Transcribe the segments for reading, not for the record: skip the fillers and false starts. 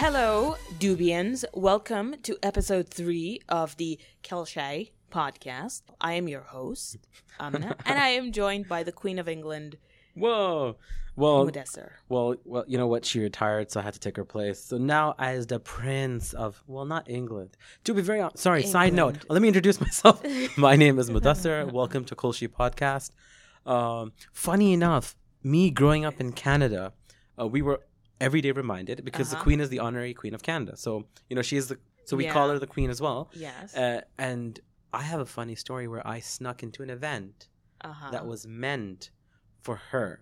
Hello, Dubians. Welcome to episode 3 of the Kelshi podcast. I am your host, Amna, and I am joined by the Queen of England. Whoa. Well, you know what? She retired, so I had to take her place. So now, as the Prince of, well, not England. To be very honest, sorry, England. Side note. Let me introduce myself. My name is Mudassar. Welcome to Kelshi Podcast. Funny enough, me growing up in Canada, we were every day reminded because the Queen is the honorary Queen of Canada. So, you know, she is the, so we call her the Queen as well. Yes. And I have a funny story where I snuck into an event that was meant for her.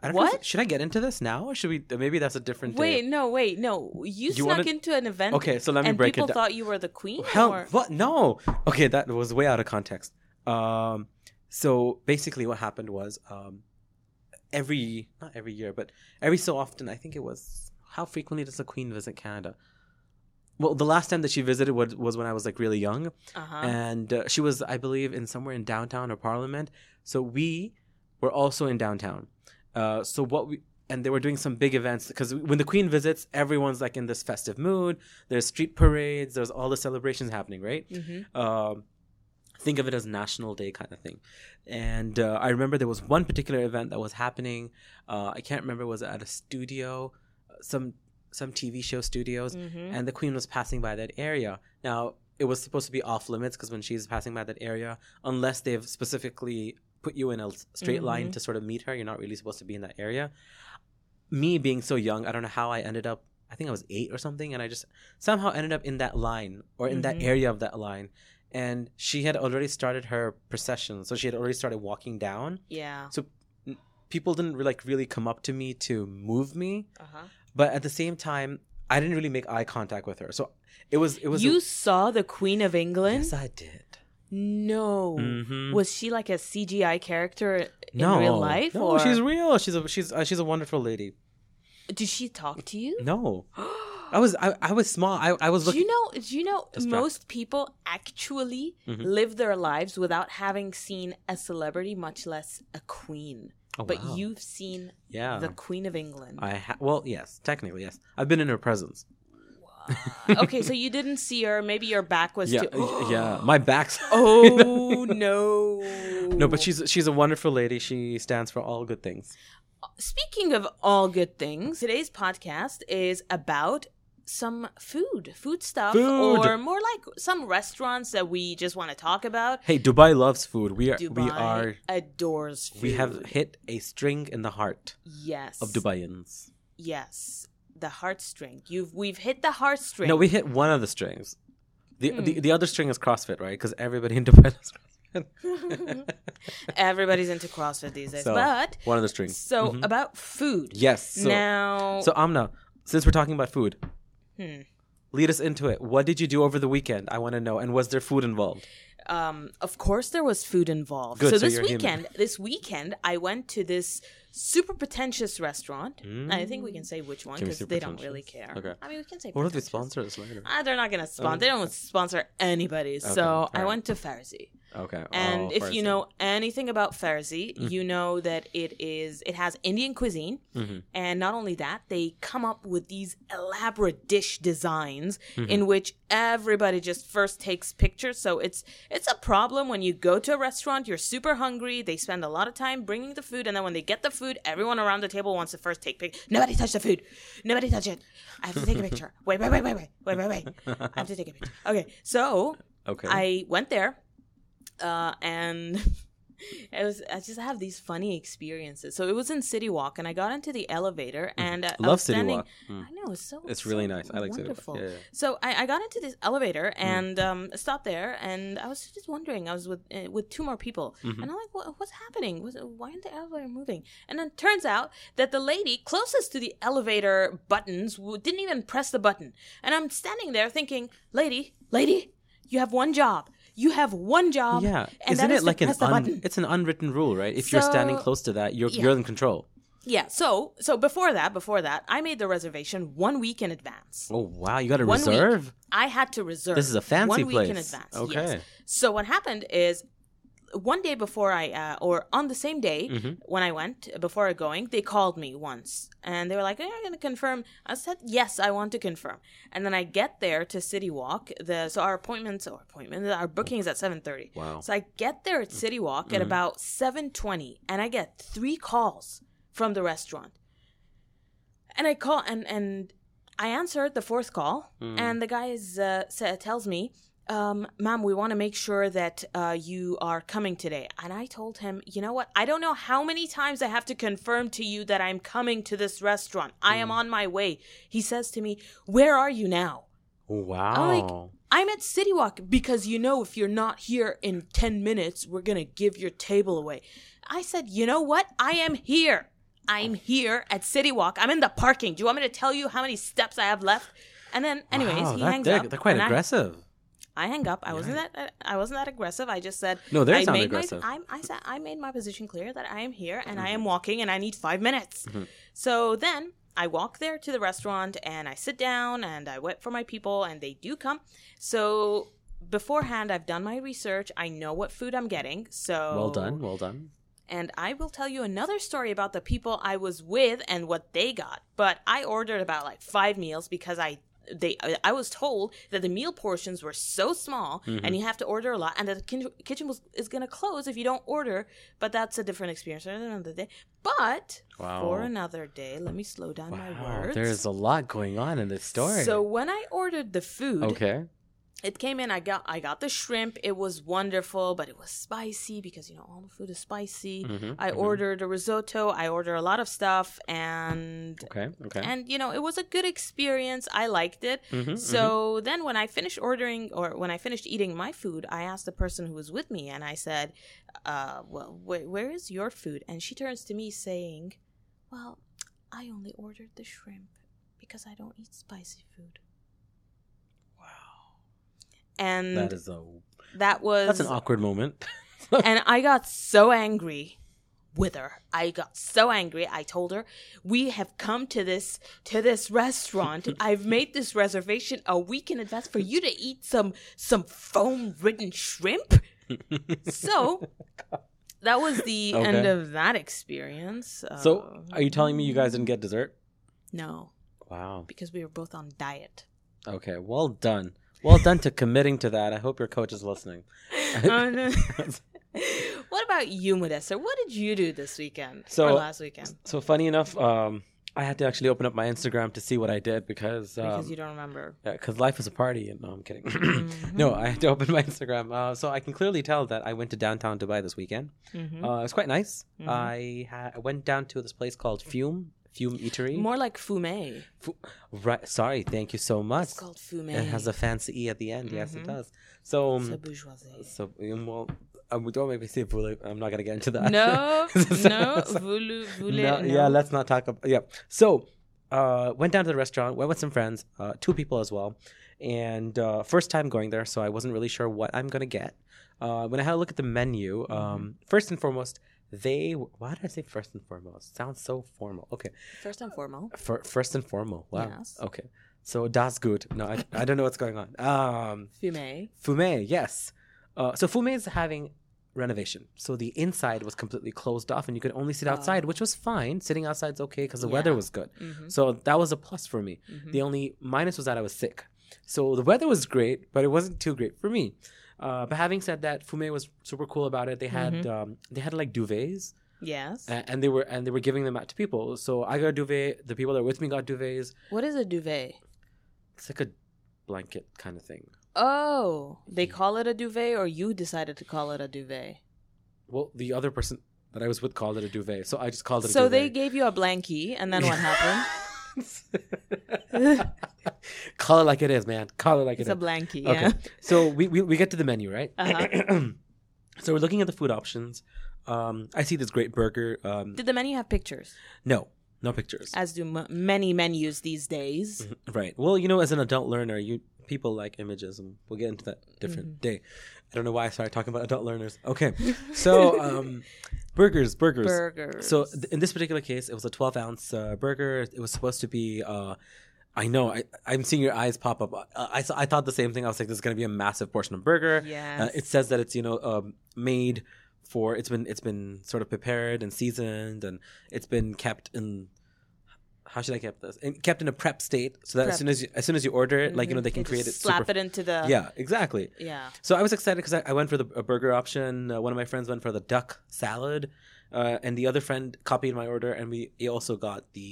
I don't know, should I get into this now? Or should we? Maybe that's a different thing. Wait, no. You snuck into an event. Okay, so let me break it down. And people thought you were the queen? What? No. Okay, that was way out of context. So basically what happened was every so often, I think it was, how frequently does the queen visit Canada? Well, the last time that she visited was when I was like really young. And she was, I believe, somewhere in downtown or Parliament. So we were also in downtown. And they were doing some big events because when the queen visits, everyone's like in this festive mood. There's street parades. There's all the celebrations happening, right? Mm-hmm. Think of it as National Day kind of thing. And I remember there was one particular event that was happening. I can't remember. Was it at a studio, some TV show studios, and the queen was passing by that area. Now it was supposed to be off limits because when she's passing by that area, unless they've specifically put you in a straight line to sort of meet her. You're not really supposed to be in that area. Me being so young, I don't know how I ended up, I think I was 8 or something, and I just somehow ended up in that line or in that area of that line. And she had already started her procession. So she had already started walking down. Yeah. So people didn't like really come up to me to move me. But at the same time, I didn't really make eye contact with her. So it was. You saw the Queen of England? Yes, I did. No. Was she like a CGI character in real life? No, or? She's real. She's a wonderful lady. Did she talk to you? No. I was small. I was looking. Do you know most people actually live their lives without having seen a celebrity, much less a queen. Oh, but wow. You've seen the Queen of England. Well, yes, technically, yes. I've been in her presence. Okay, so you didn't see her. Maybe your back was too. Yeah, my back's. Oh no. No, but she's a wonderful lady. She stands for all good things. Speaking of all good things, today's podcast is about some food stuff. Or more like some restaurants that we just want to talk about. Hey, Dubai loves food. Dubai adores food. We have hit a string in the heart. Yes. Of Dubaians. Yes. The heartstring. We've hit the heartstring. No, we hit one of the strings. The other string is CrossFit, right? Because everybody in Dubai does CrossFit. Everybody's into CrossFit these days. So, but one of the strings. So about food. Yes. So Amna, since we're talking about food, lead us into it. What did you do over the weekend? I want to know. And was there food involved? Of course, there was food involved. Good, so this weekend, I went to this super pretentious restaurant. And I think we can say which one because they don't really care. Okay. I mean, we can say. What if they sponsor us later? They're not gonna sponsor. They don't sponsor anybody. Okay. So I went to Farzi. Okay. And if Farzi. You know anything about Farzi, you know that it has Indian cuisine, and not only that, they come up with these elaborate dish designs in which everybody just first takes pictures. So it's a problem when you go to a restaurant, you're super hungry, they spend a lot of time bringing the food, and then when they get the food, everyone around the table wants to first take pictures. Nobody touch the food. Nobody touch it. I have to take a picture. Wait. I have to take a picture. Okay, so I went there. And I have these funny experiences. So it was in City Walk, and I got into the elevator, and love City Walk. I know, it's really nice. I like wonderful. City Walk. Yeah, yeah. So I got into this elevator and stopped there, and I was just wondering. I was with two more people, and I'm like, "What's happening? Why isn't the elevator moving?" And then it turns out that the lady closest to the elevator buttons didn't even press the button, and I'm standing there thinking, "Lady, you have one job." You have one job. Yeah, and isn't it like it's an unwritten rule, right? If you're standing close to that, you're in control. Yeah. So before that, I made the reservation 1 week in advance. Oh wow, you got to reserve. I had to reserve. This is a fancy place. 1 week in advance. Okay. Yes. So what happened is, one day before or on the same day when I went, before going, they called me once. And they were like, are you going to confirm? I said, yes, I want to confirm. And then I get there to City Walk. So our booking is at 7:30. Wow. So I get there at City Walk at about 7:20. And I get 3 calls from the restaurant. And I call and I answered the 4th call. And the guy tells me, ma'am, we want to make sure that you are coming today. And I told him, you know what? I don't know how many times I have to confirm to you that I'm coming to this restaurant. I am on my way. He says to me, where are you now? Wow. I'm like, I'm at City Walk because, you know, if you're not here in 10 minutes, we're going to give your table away. I said, you know what? I am here. I'm here at City Walk. I'm in the parking. Do you want me to tell you how many steps I have left? And then anyways, he hangs up. They're quite aggressive. I hang up. I wasn't that aggressive. I just said, no, they sound aggressive. I made my position clear that I am here and I am walking and I need 5 minutes. So then I walk there to the restaurant and I sit down and I wait for my people and they do come. So beforehand, I've done my research. I know what food I'm getting. So well done. And I will tell you another story about the people I was with and what they got. But I ordered about 5 meals because I was told that the meal portions were so small and you have to order a lot and that the kitchen is going to close if you don't order. But that's a different experience for another day. But for another day, let me slow down my words. There's a lot going on in this story. So when I ordered the food, it came in. I got the shrimp. It was wonderful, but it was spicy because, you know, all the food is spicy. I ordered a risotto. I ordered a lot of stuff, and and, you know, it was a good experience. I liked it. So then, when I finished eating my food, I asked the person who was with me, and I said, "Well, where is your food?" And she turns to me, saying, "Well, I only ordered the shrimp because I don't eat spicy food." And that's an awkward moment. And I got so angry with her. I told her, we have come to this restaurant. I've made this reservation a week in advance for you to eat some foam-ridden shrimp. So that was the end of that experience. So are you telling me you guys didn't get dessert? No. Wow. Because we were both on diet. Okay, well done. Well done to committing to that. I hope your coach is listening. What about you, Modesta? What did you do this weekend or last weekend? So funny enough, I had to actually open up my Instagram to see what I did because you don't remember. Yeah, because life is a party. No, I'm kidding. No, I had to open my Instagram. So I can clearly tell that I went to downtown Dubai this weekend. It was quite nice. I went down to this place called Fümé Eatery. More like Fumé. Right. Sorry. Thank you so much. It's called Fumé. It has a fancy E at the end. Yes, it does. So, it's a bourgeoisie. So, well, don't make me say voulez. I'm not going to get into that. No. Voulez. No. Yeah, let's not talk about... Yeah. So, went down to the restaurant. Went with some friends. 2 people as well. And first time going there, so I wasn't really sure what I'm going to get. When I had a look at the menu, first and foremost... Why did I say first and foremost? Sounds so formal. Okay. First and formal. First and formal. Wow. Yes. Okay. So that's good. No, I don't know what's going on. Fumé. Yes. So Fumé is having renovation. So the inside was completely closed off and you could only sit outside, which was fine. Sitting outside's okay because the weather was good. So that was a plus for me. The only minus was that I was sick. So the weather was great, but it wasn't too great for me. But having said that, Fumé was super cool about it. They had like duvets. Yes. And they were giving them out to people. So I got a duvet. The people that were with me got duvets. What is a duvet? It's like a blanket kind of thing. Oh, they call it a duvet, or you decided to call it a duvet? Well, the other person that I was with called it a duvet, so I just called it a duvet. So they gave you a blankie, and then what happened? Call it like it is, man. Call it like it is. It's a blankie, yeah. Okay. So we get to the menu, right? So we're looking at the food options. I see this great burger. Did the menu have pictures? No pictures. As do many menus these days. Right. Well, you know, as an adult learner, people like images, and we'll get into that different day. I don't know why I started talking about adult learners. Okay. So burgers. So in this particular case, it was a 12-ounce burger. It was supposed to be... I know. I'm seeing your eyes pop up. I thought the same thing. I was like, this is going to be a massive portion of burger. Yes. It says that it's, you know, made for it's been sort of prepared and seasoned, and it's been kept in kept in a prep state, so that as soon as you order it, like, you know, they can create it, slap it into the So I was excited because I went for a burger option. One of my friends went for the duck salad, and the other friend copied my order, and he also got the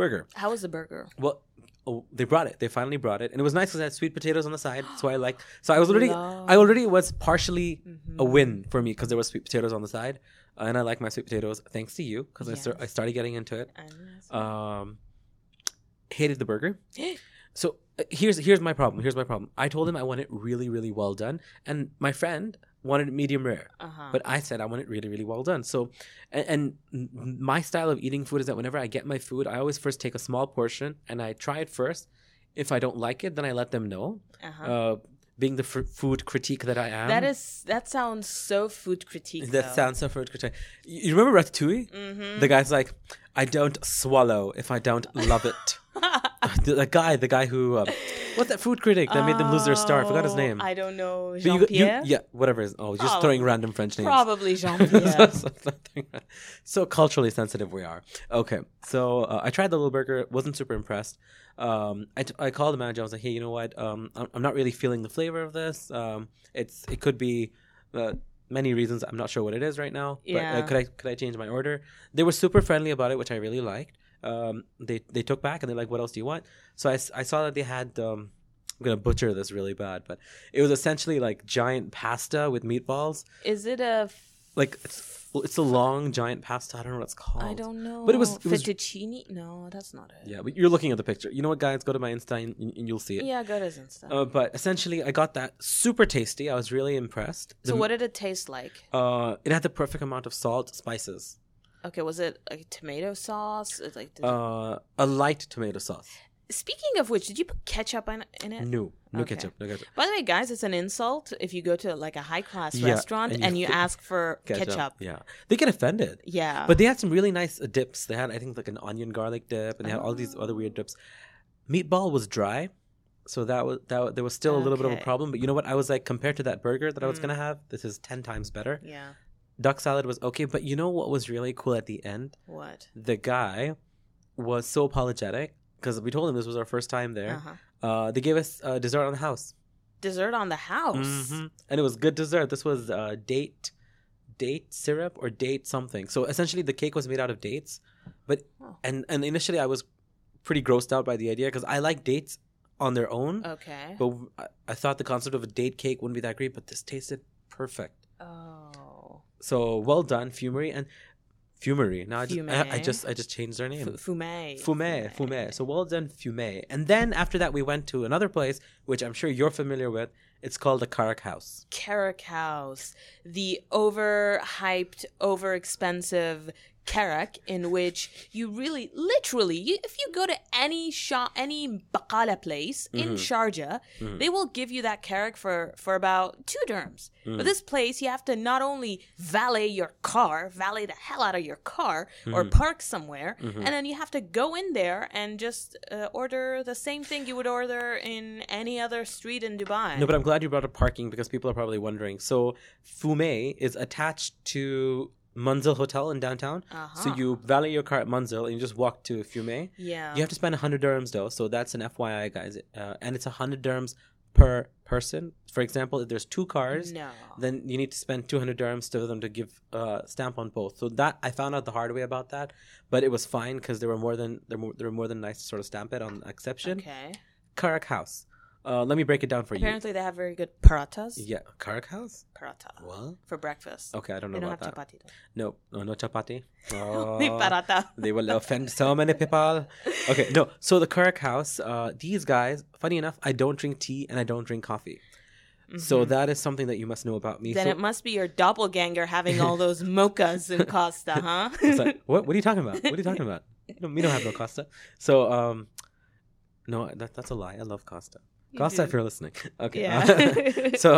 burger. How was the burger? Well, they brought it. They finally brought it, and it was nice because I had sweet potatoes on the side. So I like. So I was already, was partially a win for me because there was sweet potatoes on the side, and I like my sweet potatoes thanks to you because I started getting into it. Hated the burger. So here's my problem. I told him I want it really, really well done, and my friend wanted it medium rare, but I said I want it really, really well done. So, and my style of eating food is that whenever I get my food, I always first take a small portion and I try it first. If I don't like it, then I let them know. Being the food critique that I am. That sounds so food critique. You remember Ratatouille? Mm-hmm. The guy's like, I don't swallow if I don't love it. the guy who... what's that food critic that made them lose their star? I forgot his name. I don't know. Jean-Pierre? Yeah, whatever. Just throwing random French names. Probably Jean-Pierre. So culturally sensitive we are. Okay. So I tried the little burger. Wasn't super impressed. I called the manager. I was like, hey, you know what? I'm not really feeling the flavor of this. It could be... many reasons. I'm not sure what it is right now. Yeah. But could I change my order? They were super friendly about it, which I really liked. They took back and they're like, what else do you want? So I saw that they had, I'm going to butcher this really bad, but it was essentially like giant pasta with meatballs. Is it it's a long giant pasta. I don't know what it's called. I don't know. But it was fettuccine? No, that's not it. Yeah, but you're looking at the picture. You know what, guys? Go to my Insta and you'll see it. Yeah, go to his Insta. But essentially, I got that super tasty. I was really impressed. So what did it taste like? It had the perfect amount of salt, spices. Okay, was it like tomato sauce? A light tomato sauce. Speaking of which, did you put ketchup in it? No, no ketchup. By the way, guys, it's an insult if you go to like a high-class restaurant and you ask for ketchup. Yeah, they get offended. Yeah. But they had some really nice dips. They had, I think, like an onion garlic dip, and they had all these other weird dips. Meatball was dry, so that there was still a little bit of a problem. But you know what? I was like, compared to that burger that I was going to have, this is 10 times better. Yeah. Duck salad was okay, but you know what was really cool at the end? What? The guy was so apologetic. Because we told them this was our first time there. They gave us dessert on the house. Dessert on the house? Mm-hmm. And it was good dessert. This was date syrup or date something. So essentially the cake was made out of dates. And initially I was pretty grossed out by the idea because I like dates on their own. Okay. But I thought the concept of a date cake wouldn't be that great. But this tasted perfect. Oh. So well done, Fümé. And... Fumery. Now I just changed their name. Fumé. So well done, Fumé. And then after that, we went to another place, which I'm sure you're familiar with. It's called the Karak House. Karak House, the overhyped, overexpensive Karak, in which you really, literally, if you go to any any baqala place in Sharjah, they will give you that Karak for about 2 dirhams. But this place, you have to not only valet the hell out of your car, or park somewhere, and then you have to go in there and just order the same thing you would order in any other street in Dubai. No, but I'm glad you brought up parking because people are probably wondering. So, Fumé is attached to Munzel Hotel in downtown. So you valet your car at Munzel and you just walk to Fumé. Yeah. You have to spend 100 dirhams though. So that's an FYI, guys. And it's 100 dirhams per person. For example, if there's 2 cars, then you need to spend 200 dirhams to them to give stamp on both. So that I found out the hard way about that, but it was fine because they were more than nice to sort of stamp it on exception. Okay. Karak House. Let me break it down for you. Apparently, they have very good paratas. Yeah. Karak House? Parata. What? For breakfast. Okay, I don't know about that. They don't have chapati though. No chapati. Only parata. They will offend so many people. Okay, no. So the Karak House, these guys, funny enough, I don't drink tea and I don't drink coffee. So that is something that you must know about me. Then it must be your doppelganger having all those mochas in Costa, huh? It's like, what are you talking about? What are you talking about? We don't have no Costa. So, no, that's a lie. I love Costa. Costa, if you're listening. Okay. Yeah. So,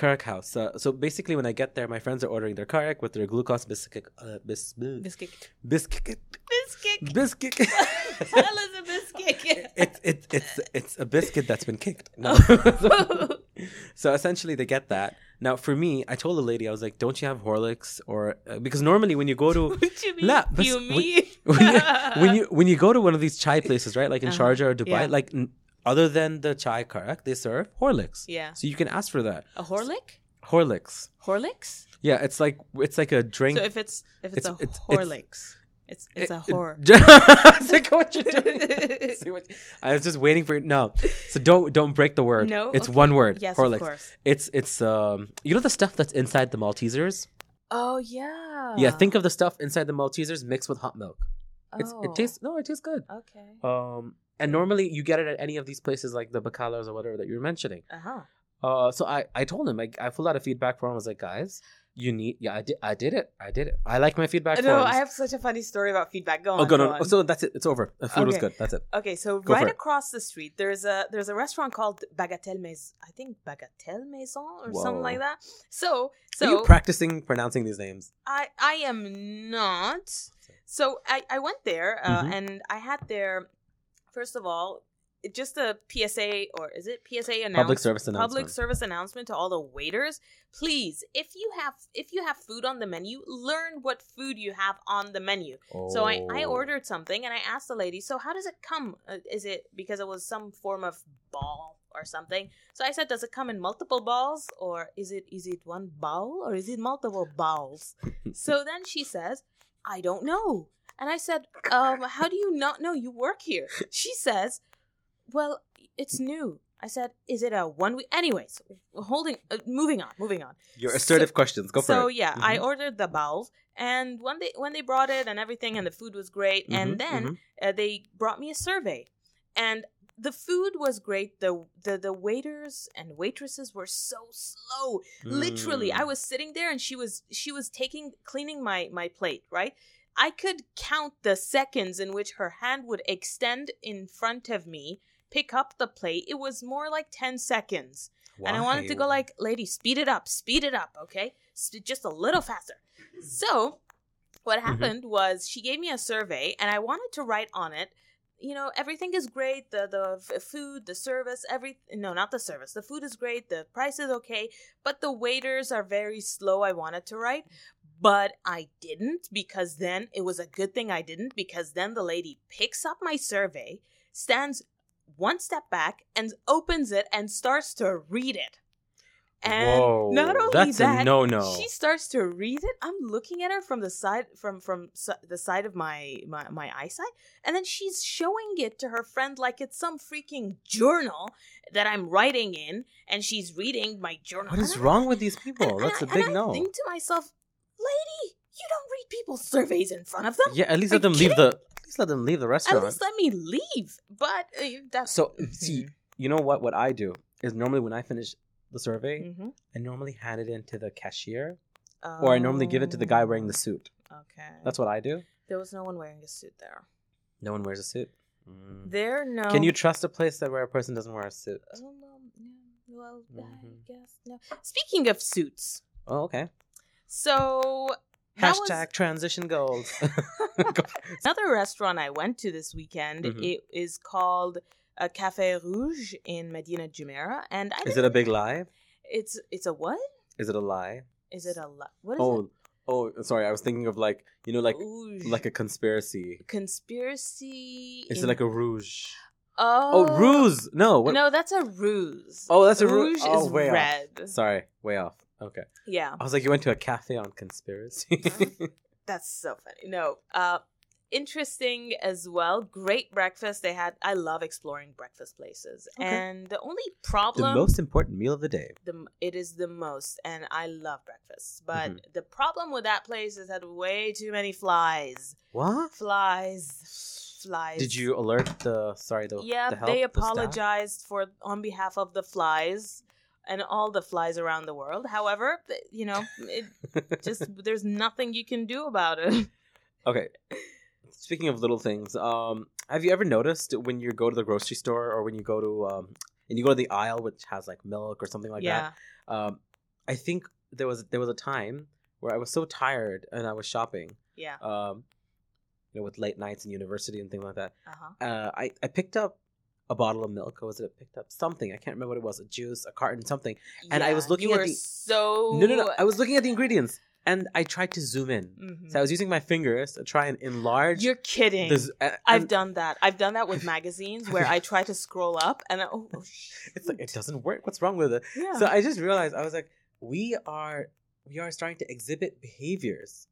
Karak House. So basically, when I get there, my friends are ordering their karak with their glucose biscuit. What the hell is a biscuit? It's a biscuit that's been kicked. No. So essentially they get that. Now for me, I told the lady, I was like, don't you have Horlicks? Or because normally when you go to what you mean? When you go to one of these chai places, right, like in Sharjah or Dubai, like other than the chai karak, they serve Horlicks. Yeah. So you can ask for that. A Horlick? Horlicks. Horlicks? Yeah, it's like a drink. So if it's a Horlicks. It's a horror. Like what you're doing. I was just waiting for it. No. So don't break the word. No. It's okay. One word. Yes, Horlicks. Of course. It's you know the stuff that's inside the Maltesers? Oh yeah. Yeah, think of the stuff inside the Maltesers mixed with hot milk. Oh. It tastes good. Okay. And normally you get it at any of these places like the Bacalaos or whatever that you were mentioning. Uh-huh. So I told him, I pulled out a feedback form. I was like, guys, you need, I did it. I like my feedback forms. No, I have such a funny story about feedback. Go on. So that's it. It's over. The food was good. That's it. Okay. So right across the street, there's a restaurant called Bagatelle Maison. I think Bagatelle Maison or something like that. So. Are you practicing pronouncing these names? I am not. So I went there and I had their, first of all, just a PSA, or is it PSA announcement? Public service announcement to all the waiters. Please, if you have food on the menu, learn what food you have on the menu. Oh. So I ordered something and I asked the lady, so how does it come? Is it because it was some form of ball or something? So I said, does it come in multiple balls, or is it one bowl, or is it multiple bowls? So then she says, I don't know. And I said, how do you not know? You work here. She says, well, it's new. I said, is it a 1 week? Anyways, moving on. Your assertive questions. Go for it. So, yeah, I ordered the bowls. And when they brought it and everything, and the food was great. Mm-hmm, and then they brought me a survey. And the food was great. The waiters and waitresses were so slow. Literally, I was sitting there and she was cleaning my plate, right? I could count the seconds in which her hand would extend in front of me, pick up the plate. It was more like 10 seconds. Wow. And I wanted to go like, lady, speed it up, okay? Just a little faster. So what happened was she gave me a survey and I wanted to write on it, you know, everything is great, the food, the service, the food is great, the price is okay, but the waiters are very slow, I wanted to write. But I didn't, because then it was a good thing I didn't, because then the lady picks up my survey, stands one step back and opens it and starts to read it. And whoa, not only that's that, a no-no. She starts to read it. I'm looking at her from the side, the side of my eyesight, and then she's showing it to her friend like it's some freaking journal that I'm writing in, and she's reading my journal. What is wrong with these people? I think to myself, lady, you don't read people's surveys in front of them. Yeah, at least let them leave the restaurant. At least let me leave. But that's so. See, you know what? What I do is normally when I finish the survey, I normally hand it in to the cashier, or I normally give it to the guy wearing the suit. Okay, that's what I do. There was no one wearing a suit there. No one wears a suit. Mm. Can you trust a place that where a person doesn't wear a suit? I guess no. Speaking of suits. Oh, okay. So # transition goals. Another restaurant I went to this weekend, it is called Café Rouge in Madinat Jumeirah, and is it a big lie? It's a what? Is it a lie? What is it? Oh, sorry. I was thinking of like, you know, like rouge. Like a conspiracy. Is it like a rouge? Oh, ruse. No. What? No, that's a ruse. Oh, that's a ruse. Rouge is way red. Off. Sorry, way off. Okay. Yeah. I was like, you went to a cafe on conspiracy. That's so funny. No. Interesting as well. Great breakfast they had. I love exploring breakfast places. Okay. And the only problem... The most important meal of the day. It is the most. And I love breakfast. But the problem with that place is it had way too many flies. What? Flies. Did you alert the help, they apologized on behalf of the flies. And all the flies around the world. However, you know, there's nothing you can do about it. Okay. Speaking of little things, have you ever noticed when you go to the grocery store or when you go to the aisle which has like milk or something like that? I think there was a time where I was so tired and I was shopping. Yeah. You know, with late nights in university and things like that. I picked up a bottle of milk, or was it picked up something? I can't remember what it was, a juice, a carton, something. And I was looking I was looking at the ingredients and I tried to zoom in. Mm-hmm. So I was using my fingers to try and enlarge. You're kidding. I've done that. I've done that with magazines where I try to scroll up and it's like, it doesn't work. What's wrong with it? Yeah. So I just realized, I was like, we are starting to exhibit behaviors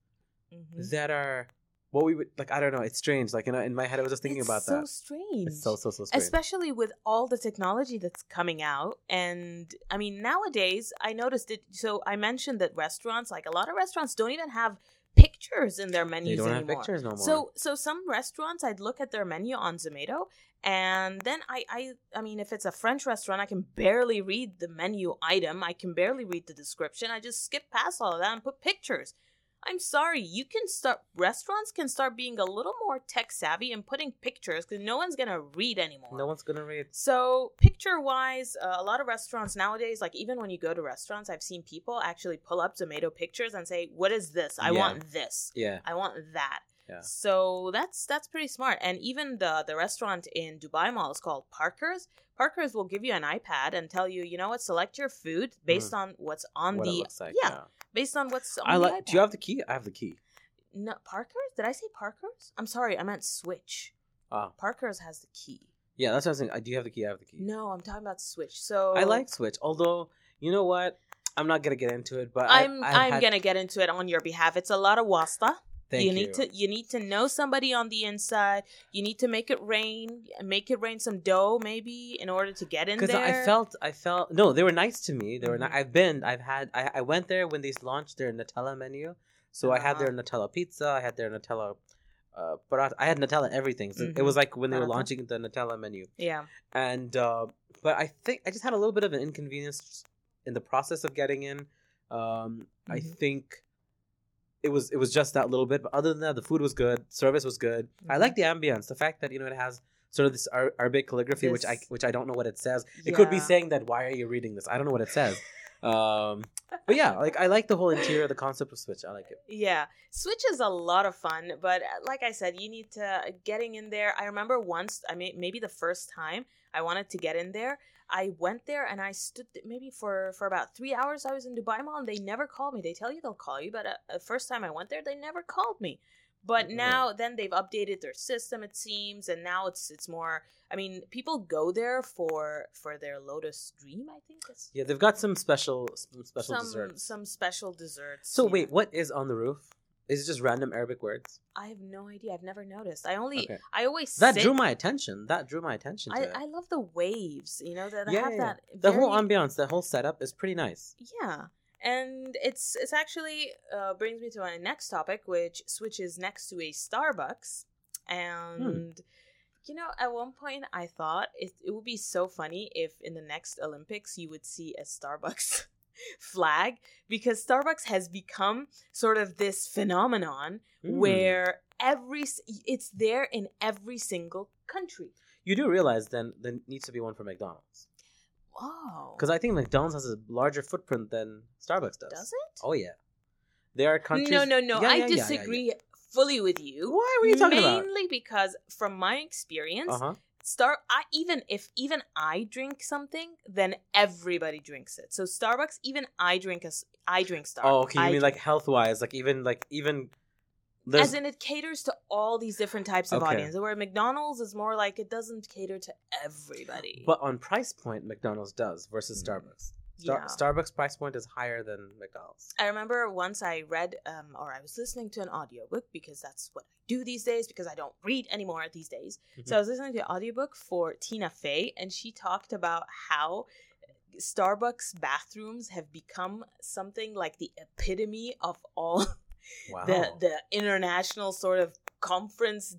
mm-hmm. that are what we would, like, I don't know, it's strange. Like, in my head, I was just thinking about that. It's so strange. It's so strange. Especially with all the technology that's coming out. And, I mean, nowadays, I noticed it. So, I mentioned that restaurants, like, a lot of restaurants don't even have pictures in their menus anymore. They don't have pictures no more. So some restaurants, I'd look at their menu on Zomato, and then I mean, if it's a French restaurant, I can barely read the menu item. I can barely read the description. I just skip past all of that and put pictures. I'm sorry, restaurants can start being a little more tech savvy and putting pictures because no one's going to read anymore. No one's going to read. So picture-wise, a lot of restaurants nowadays, like even when you go to restaurants, I've seen people actually pull up Zomato pictures and say, what is this? I want this. Yeah. I want that. Yeah. So that's pretty smart. And even the restaurant in Dubai Mall is called Parker's. Parker's will give you an iPad and tell you, you know what, select your food based on what's on what it looks like, yeah. Based on what's on the iPad. Do you have the key? I have the key. No, Parker's? Did I say Parker's? I'm sorry, I meant Switch. Parker's has the key. Yeah, that's what I was saying. Do you have the key? I have the key. No, I'm talking about Switch. So I like Switch, although, you know what? I'm not going to get into it, but I'm going to get into it on your behalf. It's a lot of wasta. You need to know somebody on the inside. You need to make it rain some dough maybe in order to get in there. Because I felt no, they were nice to me. They were mm-hmm. I went there when they launched their Nutella menu. So I had their Nutella pizza. I had their Nutella paratha. I had Nutella everything. So mm-hmm. it was like when they were launching the Nutella menu. Yeah. And but I think I just had a little bit of an inconvenience in the process of getting in. Mm-hmm. I think. It was just that little bit, but other than that, the food was good, service was good. Mm-hmm. I like the ambience, the fact that it has sort of this Arabic calligraphy, which I don't know what it says. Yeah. It could be saying that, why are you reading this? I don't know what it says. But yeah, like I like the whole interior, the concept of Switch. I like it. Yeah, Switch is a lot of fun, but like I said, you need to getting in there. I remember once, I mean, maybe the first time I wanted to get in there. I went there and I stood maybe for about 3 hours. I was in Dubai Mall and they never called me. They tell you they'll call you, but the first time I went there, they never called me. But now, then they've updated their system, it seems, and now it's more. I mean, people go there for their Lotus Dream, I think. Yeah, they've got some special desserts. Some special desserts. So wait, what is on the roof? Is it just random Arabic words? I have no idea. I've never noticed. That drew my attention to it. I love the waves, you know, that have that. The whole ambiance, the whole setup is pretty nice. Yeah. And it's actually brings me to my next topic, which switches next to a Starbucks. And, you know, at one point I thought it would be so funny if in the next Olympics you would see a Starbucks flag, because Starbucks has become sort of this phenomenon where it's there in every single country. You do realize then there needs to be one for McDonald's. Wow. Because I think McDonald's has a larger footprint than Starbucks does. Does it? Oh, yeah. There are countries... No. Yeah, I disagree fully with you. Why were you talking about? Mainly because from my experience... Uh-huh. Even if I drink something, then everybody drinks it. So Starbucks, even I drink Starbucks. Oh, okay. You mean like health wise, like even. There's... As in, it caters to all these different types of audiences. Where McDonald's is more like it doesn't cater to everybody. But on price point, McDonald's does versus Starbucks. Yeah. Starbucks price point is higher than McDonald's. I remember once I read or I was listening to an audiobook, because that's what I do these days, because I don't read anymore these days. Mm-hmm. So I was listening to an audiobook for Tina Fey, and she talked about how Starbucks bathrooms have become something like the epitome of all the international sort of conferences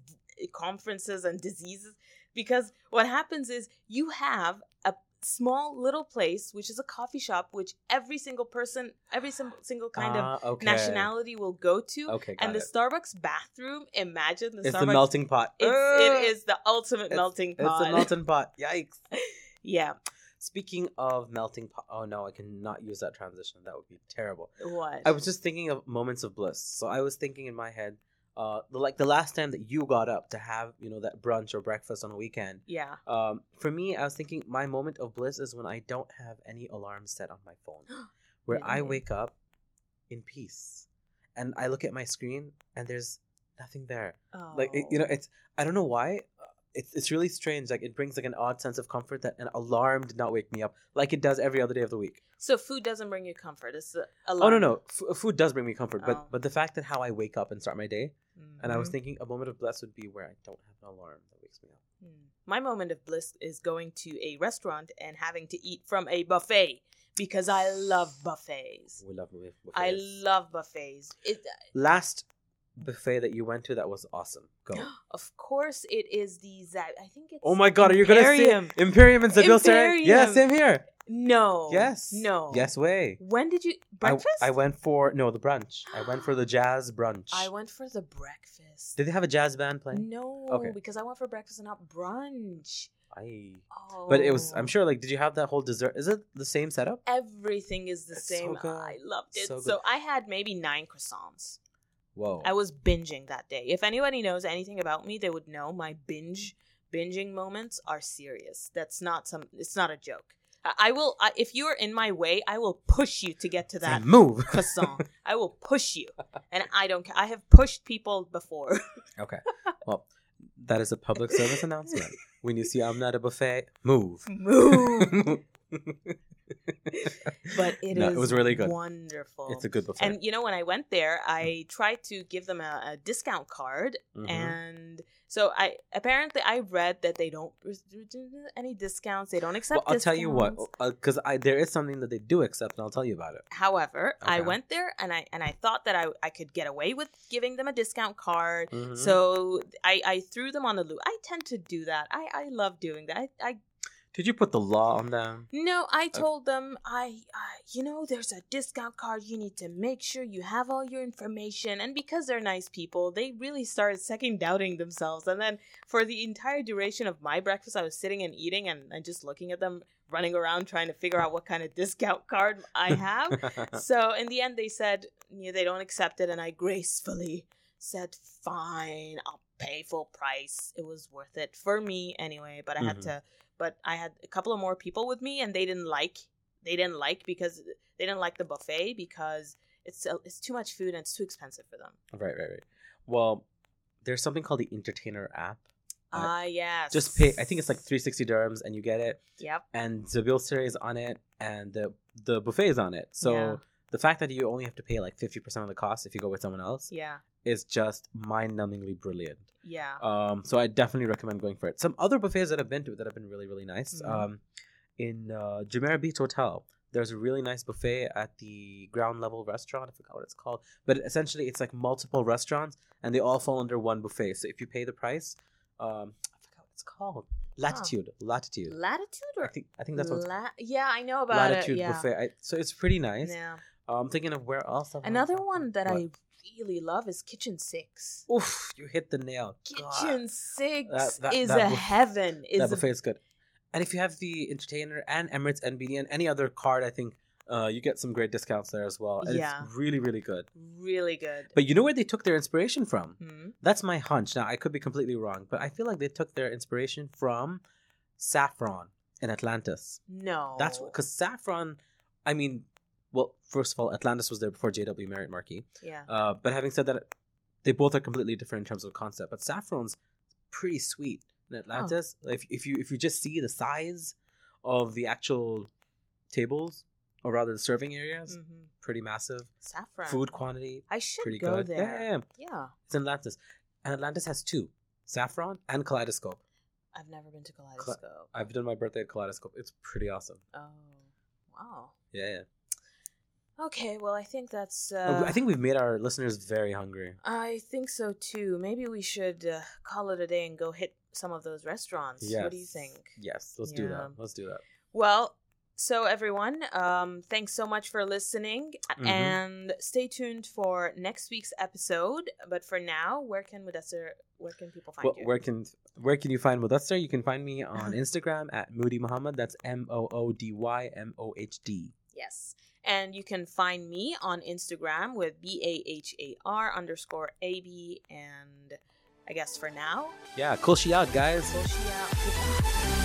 and diseases. Because what happens is you have a small little place, which is a coffee shop, which every single person, every single kind of nationality will go to. Okay, and the Starbucks bathroom, imagine it's Starbucks. It's the melting pot. It is the ultimate melting pot. It's the melting pot. Yikes. Yeah. Speaking of melting pot. Oh, no, I cannot use that transition. That would be terrible. What? I was just thinking of moments of bliss. So I was thinking in my head like the last time that you got up to have, you know, that brunch or breakfast on a weekend. Yeah. For me, I was thinking my moment of bliss is when I don't have any alarms set on my phone, where I wake up in peace and I look at my screen and there's nothing there. Oh. Like, it, you know, it's, I don't know why. It's really strange. Like, it brings like an odd sense of comfort that an alarm did not wake me up, like it does every other day of the week. So food doesn't bring you comfort. It's the alarm. Oh no, food does bring me comfort, but the fact that how I wake up and start my day. Mm-hmm. And I was thinking a moment of bliss would be where I don't have an alarm that wakes me up. Mm. My moment of bliss is going to a restaurant and having to eat from a buffet, because I love buffets. We love buffets. I love buffets. Last buffet that you went to that was awesome. Go. Of course it is the I think it's Oh my god, Imperium. Are you going to say Imperium and Seville? Yeah, same here. No. Yes. No. Yes way. When did you breakfast? I went for the brunch. I went for the jazz brunch. I went for the breakfast. Did they have a jazz band playing? No, okay. Because I went for breakfast and not brunch. But it was, I'm sure, like, did you have that whole dessert? Is it the same setup? Everything is the same. So I loved it. So I had maybe 9 croissants. Whoa. I was binging that day. If anybody knows anything about me, they would know my binging moments are serious. That's not it's not a joke. I will, if you're in my way, I will push you to get to that move. Croissant. I will push you. And I don't care. I have pushed people before. Okay. Well, that is a public service announcement. When you see I'm not a buffet, move. But it was really good. Wonderful. It's a good buffet. And you know, when I went there, I tried to give them a discount card, mm-hmm. and so I read that they don't do any discounts. They don't accept. Well, I'll tell you what, because there is something that they do accept, and I'll tell you about it. However, okay. I went there and I thought that I could get away with giving them a discount card, mm-hmm. so I threw them on the loop. I tend to do that. I love doing that. Did you put the law on them? No, I told them, there's a discount card. You need to make sure you have all your information. And because they're nice people, they really started second-doubting themselves. And then for the entire duration of my breakfast, I was sitting and eating and just looking at them, running around, trying to figure out what kind of discount card I have. So in the end, they said, they don't accept it. And I gracefully said, fine, I'll pay full price. It was worth it for me anyway, but I mm-hmm. But I had a couple of more people with me, and they didn't like the buffet because it's too much food and it's too expensive for them. Right. Well, there's something called the Entertainer app. Yes. Just pay. I think it's like 360 dirhams, and you get it. Yep. And the bill series is on it, and the buffet is on it. So the fact that you only have to pay like 50% of the cost if you go with someone else. Yeah. Is just mind-numbingly brilliant. Yeah. So I definitely recommend going for it. Some other buffets that I've been to that have been really, really nice. Mm-hmm. In Jumeirah Beach Hotel, there's a really nice buffet at the ground-level restaurant. I forgot what it's called. But essentially, it's like multiple restaurants, and they all fall under one buffet. So if you pay the price, I forgot what it's called. Latitude. Latitude? Or I think that's what it's called. Yeah, I know about Latitude it. Latitude buffet. So it's pretty nice. Yeah. I'm thinking of where else. Another one that I really love is Kitchen Six. Oof, you hit the nail. Kitchen Six is a heaven. That buffet is good. And if you have the Entertainer and Emirates NBD and any other card, I think you get some great discounts there as well. And it's really, really good. Really good. But you know where they took their inspiration from? Mm-hmm. That's my hunch. Now, I could be completely wrong, but I feel like they took their inspiration from Saffron in Atlantis. No. That's because Saffron, I mean... Well, first of all, Atlantis was there before JW Marriott Marquis. Yeah. But having said that, they both are completely different in terms of concept. But Saffron's pretty sweet in Atlantis. Oh. If you just see the size of the actual tables, or rather the serving areas, mm-hmm. pretty massive. Saffron. Food quantity. I should go good. There. Yeah. It's in Atlantis. And Atlantis has 2. Saffron and Kaleidoscope. I've never been to Kaleidoscope. I've done my birthday at Kaleidoscope. It's pretty awesome. Oh, wow. Yeah. Okay, well, I think that's... I think we've made our listeners very hungry. I think so, too. Maybe we should call it a day and go hit some of those restaurants. Yes. What do you think? Yes, let's do that. Let's do that. Well, so everyone, thanks so much for listening. Mm-hmm. And stay tuned for next week's episode. But for now, where can people find you? Where can you find Mudassar? You can find me on Instagram at Moody Muhammad. That's MOODYMOHD. Yes. And you can find me on Instagram with BAHAR_AB. And I guess for now. Yeah, cool. She out, guys. Cool she out. Goodbye.